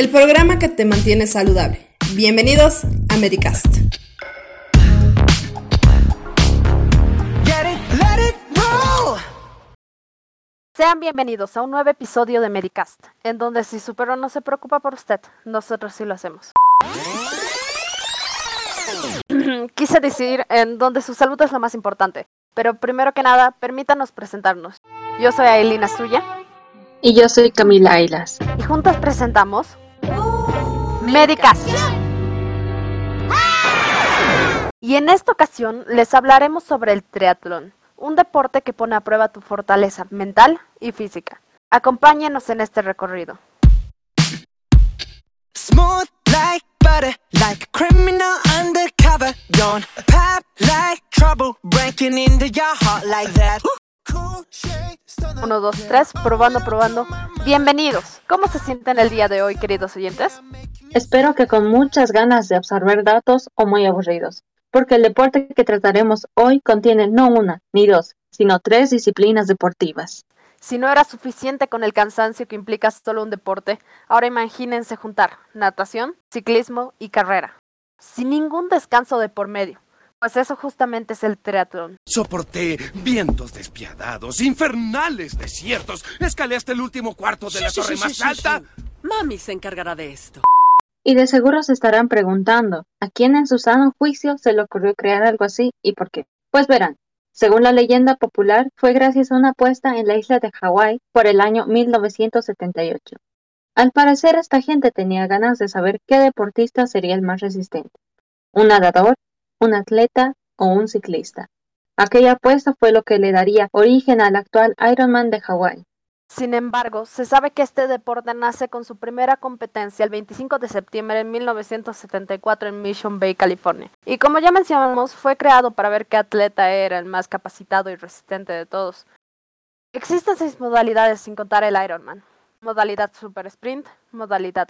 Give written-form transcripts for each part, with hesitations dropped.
el programa que te mantiene saludable. Bienvenidos a Medicast. Sean bienvenidos a un nuevo episodio de Medicast, en donde si su perro no se preocupa por usted, nosotros sí lo hacemos. Quise decidir en donde su salud es lo más importante, pero primero que nada, permítanos presentarnos. Yo soy Ailina Suya. Y yo soy Camila Ailas. Y juntos presentamos... Medicast. Y en esta ocasión les hablaremos sobre el triatlón, un deporte que pone a prueba tu fortaleza mental y física. Acompáñenos en este recorrido. Uno, dos, tres, probando. Bienvenidos. ¿Cómo se sienten el día de hoy, queridos oyentes? Espero que con muchas ganas de absorber datos o muy aburridos, porque el deporte que trataremos hoy contiene no una, ni dos, sino tres disciplinas deportivas. Si no era suficiente con el cansancio que implica solo un deporte, ahora imagínense juntar natación, ciclismo y carrera, sin ningún descanso de por medio, pues eso justamente es el triatlón. Soporté vientos despiadados, infernales desiertos, escalé hasta el último cuarto de la torre más alta. Mami se encargará de esto. Y de seguro se estarán preguntando, ¿a quién en su sano juicio se le ocurrió crear algo así y por qué? Pues verán, según la leyenda popular, fue gracias a una apuesta en la isla de Hawái por el año 1978. Al parecer, esta gente tenía ganas de saber qué deportista sería el más resistente, un nadador, un atleta o un ciclista. Aquella apuesta fue lo que le daría origen al actual Ironman de Hawái. Sin embargo, se sabe que este deporte nace con su primera competencia el 25 de septiembre de 1974 en Mission Bay, California. Y como ya mencionamos, fue creado para ver qué atleta era el más capacitado y resistente de todos. Existen 6 modalidades sin contar el Ironman. Modalidad super sprint, modalidad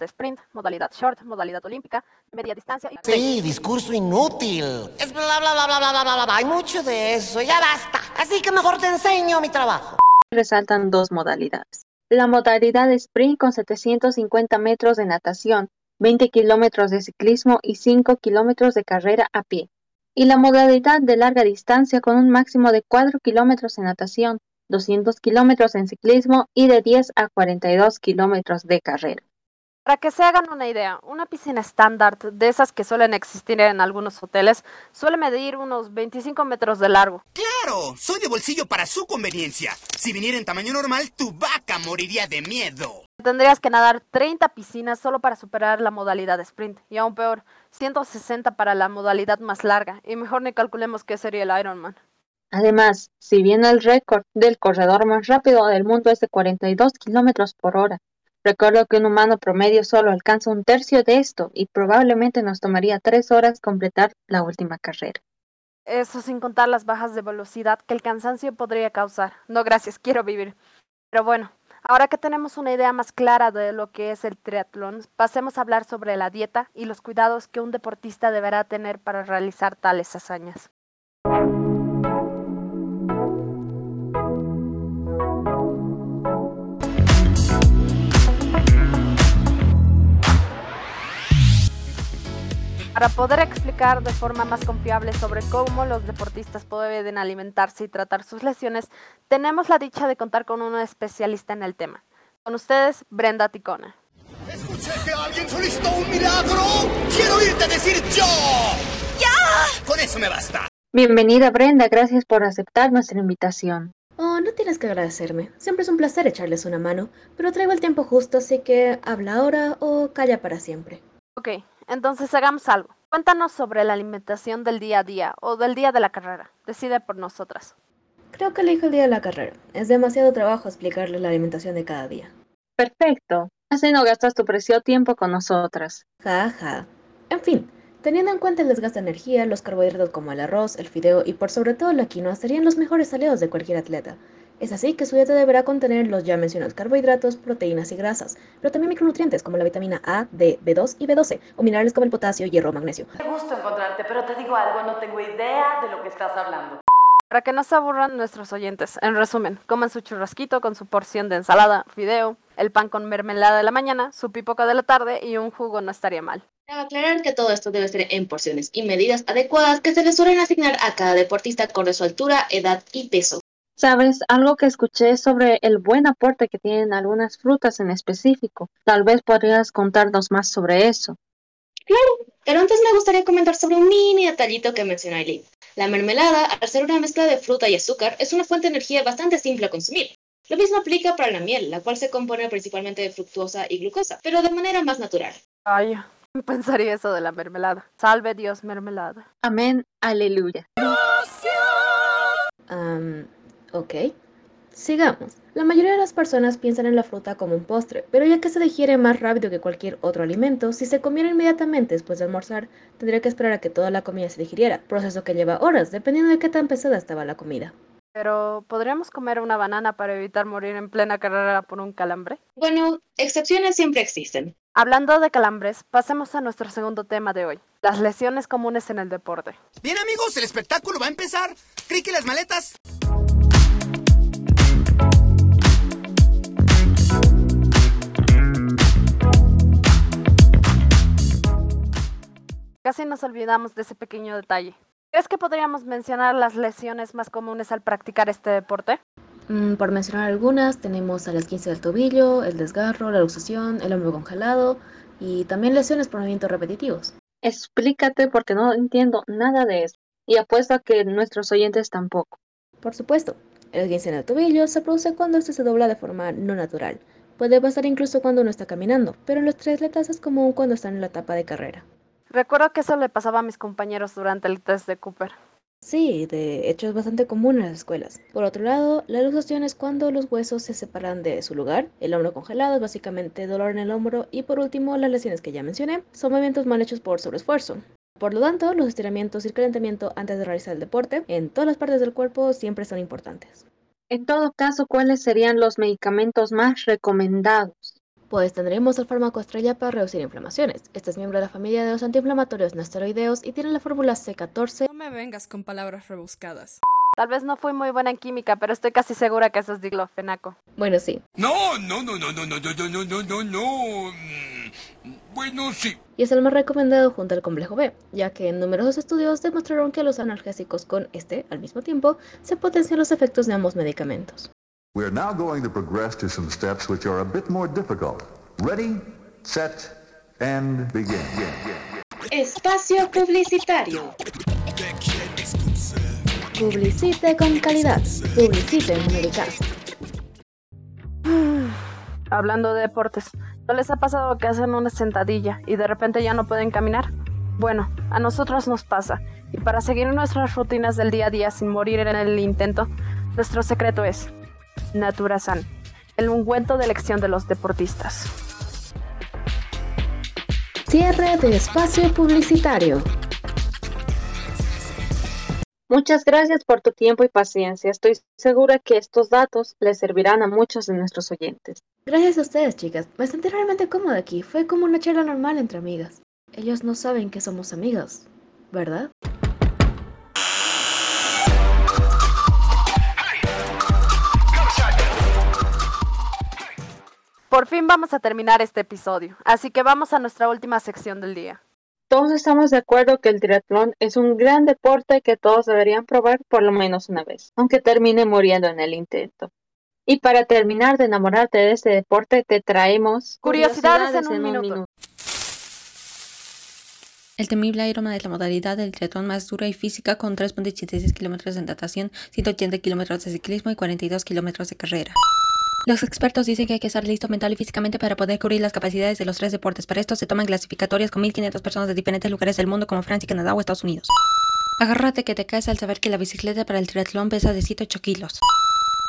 short, modalidad olímpica, media distancia... Y... Sí, discurso inútil. Es bla bla bla bla bla bla bla, hay mucho de eso, ya basta. Así que mejor te enseño mi trabajo. Resaltan 2 modalidades. La modalidad de sprint con 750 metros de natación, 20 kilómetros de ciclismo y 5 kilómetros de carrera a pie. Y la modalidad de larga distancia con un máximo de 4 kilómetros en natación, 200 kilómetros en ciclismo y de 10 a 42 kilómetros de carrera. Para que se hagan una idea, una piscina estándar de esas que suelen existir en algunos hoteles suele medir unos 25 metros de largo. ¡Claro! Soy de bolsillo para su conveniencia. Si viniera en tamaño normal, tu vaca moriría de miedo. Tendrías que nadar 30 piscinas solo para superar la modalidad de sprint. Y aún peor, 160 para la modalidad más larga. Y mejor ni calculemos qué sería el Ironman. Además, si bien el récord del corredor más rápido del mundo es de 42 kilómetros por hora, recuerdo que un humano promedio solo alcanza un tercio de esto y probablemente nos tomaría 3 horas completar la última carrera. Eso sin contar las bajas de velocidad que el cansancio podría causar. No gracias, quiero vivir. Pero bueno, ahora que tenemos una idea más clara de lo que es el triatlón, pasemos a hablar sobre la dieta y los cuidados que un deportista deberá tener para realizar tales hazañas. Para poder explicar de forma más confiable sobre cómo los deportistas pueden alimentarse y tratar sus lesiones, tenemos la dicha de contar con una especialista en el tema. Con ustedes, Brenda Ticona. ¿Escuché que alguien solicitó un milagro? ¡Quiero oírte decir yo! ¡Ya! ¡Con eso me basta! Bienvenida, Brenda. Gracias por aceptar nuestra invitación. Oh, no tienes que agradecerme. Siempre es un placer echarles una mano, pero traigo el tiempo justo, así que habla ahora o calla para siempre. Ok. Entonces hagamos algo. Cuéntanos sobre la alimentación del día a día o del día de la carrera. Decide por nosotras. Creo que elijo el día de la carrera. Es demasiado trabajo explicarle la alimentación de cada día. Perfecto. Así no gastas tu precioso tiempo con nosotras. Ja. En fin, teniendo en cuenta el desgaste de energía, los carbohidratos como el arroz, el fideo y por sobre todo la quinoa serían los mejores aliados de cualquier atleta. Es así que su dieta deberá contener los ya mencionados carbohidratos, proteínas y grasas, pero también micronutrientes como la vitamina A, D, B2 y B12, o minerales como el potasio, hierro, magnesio. Me gusta encontrarte, pero te digo algo, no tengo idea de lo que estás hablando. Para que no se aburran nuestros oyentes, en resumen, coman su churrasquito con su porción de ensalada, fideo, el pan con mermelada de la mañana, su pipoca de la tarde y un jugo no estaría mal. Cabe aclarar que todo esto debe ser en porciones y medidas adecuadas que se les suelen asignar a cada deportista con su altura, edad y peso. ¿Sabes? Algo que escuché sobre el buen aporte que tienen algunas frutas en específico. Tal vez podrías contarnos más sobre eso. Claro, pero antes me gustaría comentar sobre un mini detallito que mencionó Aileen. La mermelada, al ser una mezcla de fruta y azúcar, es una fuente de energía bastante simple a consumir. Lo mismo aplica para la miel, la cual se compone principalmente de fructosa y glucosa, pero de manera más natural. Ay, pensaría eso de la mermelada. Salve Dios, mermelada. Amén, aleluya. Ok, sigamos. La mayoría de las personas piensan en la fruta como un postre, pero ya que se digiere más rápido que cualquier otro alimento, si se comiera inmediatamente después de almorzar, tendría que esperar a que toda la comida se digiriera, proceso que lleva horas, dependiendo de qué tan pesada estaba la comida. Pero, ¿podríamos comer una banana para evitar morir en plena carrera por un calambre? Bueno, excepciones siempre existen. Hablando de calambres, pasemos a nuestro segundo tema de hoy, las lesiones comunes en el deporte. Bien amigos, el espectáculo va a empezar. Creí que las maletas... Casi nos olvidamos de ese pequeño detalle. ¿Crees que podríamos mencionar las lesiones más comunes al practicar este deporte? Por mencionar algunas, tenemos a la esguince del tobillo, el desgarro, la luxación, el hombro congelado y también lesiones por movimientos repetitivos. Explícate porque no entiendo nada de eso y apuesto a que nuestros oyentes tampoco. Por supuesto, el esguince en el tobillo se produce cuando este se dobla de forma no natural. Puede pasar incluso cuando uno está caminando, pero en los triatletas es común cuando están en la etapa de carrera. Recuerdo que eso le pasaba a mis compañeros durante el test de Cooper. Sí, de hecho es bastante común en las escuelas. Por otro lado, la luxación es cuando los huesos se separan de su lugar, el hombro congelado es básicamente dolor en el hombro y por último las lesiones que ya mencioné son movimientos mal hechos por sobreesfuerzo. Por lo tanto, los estiramientos y el calentamiento antes de realizar el deporte en todas las partes del cuerpo siempre son importantes. En todo caso, ¿cuáles serían los medicamentos más recomendados? Pues tendremos el fármaco estrella para reducir inflamaciones. Este es miembro de la familia de los antiinflamatorios no esteroideos y tiene la fórmula C14. No me vengas con palabras rebuscadas. Tal vez no fui muy buena en química, pero estoy casi segura que eso es diclofenaco. Bueno, sí. No. Bueno, sí. Y es el más recomendado junto al complejo B, ya que en numerosos estudios demostraron que los analgésicos con este, al mismo tiempo, se potencian los efectos de ambos medicamentos. We're now going to progress to some steps which are a bit more difficult. Ready, set, and begin. Espacio publicitario. Publicite con calidad. Publicite en Medicast. Hablando de deportes, ¿no les ha pasado que hacen una sentadilla y de repente ya no pueden caminar? Bueno, a nosotros nos pasa. Y para seguir nuestras rutinas del día a día sin morir en el intento, nuestro secreto es... NaturaSan, el ungüento de elección de los deportistas. Cierre de espacio publicitario. Muchas gracias por tu tiempo y paciencia. Estoy segura que estos datos les servirán a muchos de nuestros oyentes. Gracias a ustedes, chicas. Me sentí realmente cómoda aquí. Fue como una charla normal entre amigas. Ellos no saben que somos amigas, ¿verdad? Por fin vamos a terminar este episodio, así que vamos a nuestra última sección del día. Todos estamos de acuerdo que el triatlón es un gran deporte que todos deberían probar por lo menos una vez, aunque termine muriendo en el intento. Y para terminar de enamorarte de este deporte, te traemos... Curiosidades en un minuto. El temible Ironman es la modalidad del triatlón más dura y física con 3.86 kilómetros de natación, 180 kilómetros de ciclismo y 42 kilómetros de carrera. Los expertos dicen que hay que estar listo mental y físicamente para poder cubrir las capacidades de los tres deportes. Para esto se toman clasificatorias con 1.500 personas de diferentes lugares del mundo como Francia, Canadá o Estados Unidos. Agárrate que te caes al saber que la bicicleta para el triatlón pesa de 7 a 8 kilos.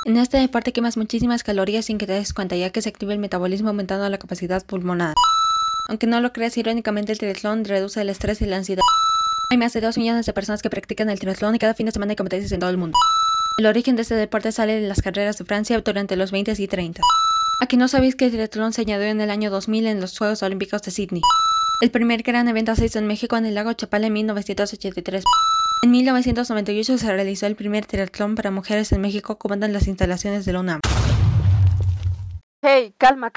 En este deporte quemas muchísimas calorías sin que te des cuenta ya que se activa el metabolismo aumentando la capacidad pulmonar. Aunque no lo creas, irónicamente el triatlón reduce el estrés y la ansiedad. Hay más de 2 millones de personas que practican el triatlón y cada fin de semana hay competencias en todo el mundo. El origen de este deporte sale de las carreras de Francia durante los 20s y 30s. Aquí no sabéis que el triatlón se añadió en el año 2000 en los Juegos Olímpicos de Sydney. El primer gran evento se hizo en México en el lago Chapala en 1983. En 1998 se realizó el primer triatlón para mujeres en México, comandan las instalaciones de la UNAM. Hey, calma,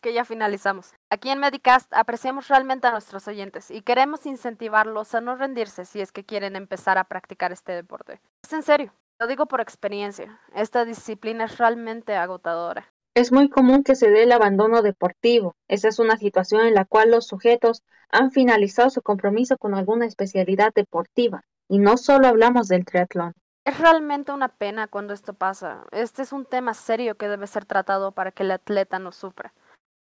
que ya finalizamos. Aquí en Medicast apreciamos realmente a nuestros oyentes y queremos incentivarlos a no rendirse si es que quieren empezar a practicar este deporte. Es en serio, lo digo por experiencia, esta disciplina es realmente agotadora. Es muy común que se dé el abandono deportivo. Esa es una situación en la cual los sujetos han finalizado su compromiso con alguna especialidad deportiva. Y no solo hablamos del triatlón. Es realmente una pena cuando esto pasa. Este es un tema serio que debe ser tratado para que el atleta no sufra.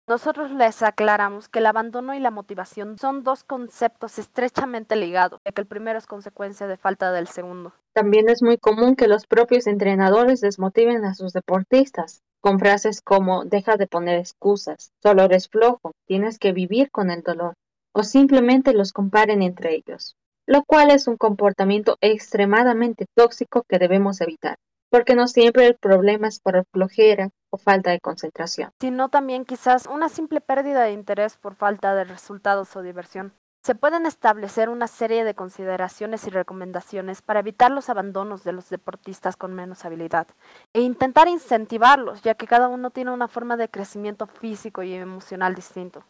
Nosotros les aclaramos que el abandono y la motivación son dos conceptos estrechamente ligados, ya que el primero es consecuencia de falta del segundo. También es muy común que los propios entrenadores desmotiven a sus deportistas, con frases como «deja de poner excusas», «solo eres flojo», «tienes que vivir con el dolor», o simplemente los comparen entre ellos, lo cual es un comportamiento extremadamente tóxico que debemos evitar, porque no siempre el problema es por flojera o falta de concentración, sino también quizás una simple pérdida de interés por falta de resultados o diversión. Se pueden establecer una serie de consideraciones y recomendaciones para evitar los abandonos de los deportistas con menos habilidad e intentar incentivarlos, ya que cada uno tiene una forma de crecimiento físico y emocional distinto.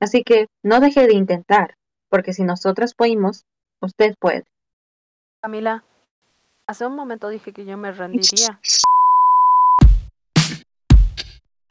Así que no deje de intentar, porque si nosotras pudimos, usted puede. Camila, hace un momento dije que yo me rendiría.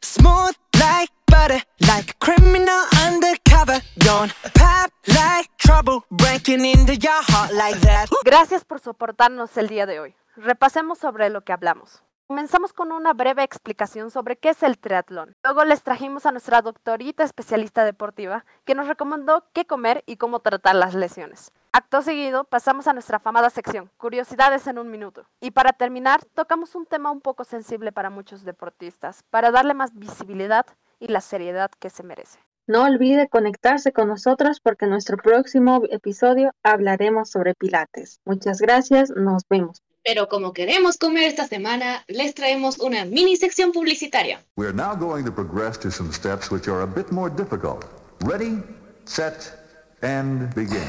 Smooth like butter, like a criminal undercover. Don't pop like trouble, breaking into your heart like that. Gracias por soportarnos el día de hoy. Repasemos sobre lo que hablamos. Comenzamos con una breve explicación sobre qué es el triatlón. Luego les trajimos a nuestra doctorita especialista deportiva, que nos recomendó qué comer y cómo tratar las lesiones. Acto seguido, pasamos a nuestra afamada sección, curiosidades en un minuto. Y para terminar, tocamos un tema un poco sensible para muchos deportistas, para darle más visibilidad y la seriedad que se merece. No olvide conectarse con nosotros porque en nuestro próximo episodio hablaremos sobre pilates. Muchas gracias, nos vemos. Pero como queremos comer esta semana, les traemos una mini sección publicitaria. We are now going to progress to some steps which are a bit more difficult. Ready, set, and begin.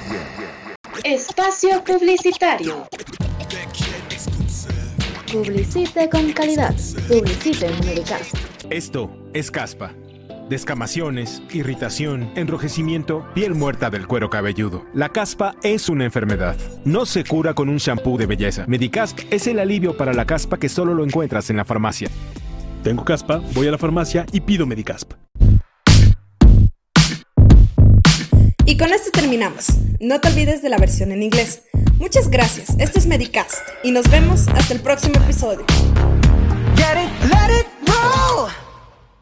Espacio publicitario. Publicite con calidad. Publicite en Medicasp. Esto es caspa. Descamaciones, irritación, enrojecimiento, piel muerta del cuero cabelludo. La caspa es una enfermedad. No se cura con un shampoo de belleza. Medicasp es el alivio para la caspa que solo lo encuentras en la farmacia. Tengo caspa, voy a la farmacia y pido Medicasp. Y con esto terminamos. No te olvides de la versión en inglés. Muchas gracias. Esto es Medicasp y nos vemos hasta el próximo episodio. Get it, let it.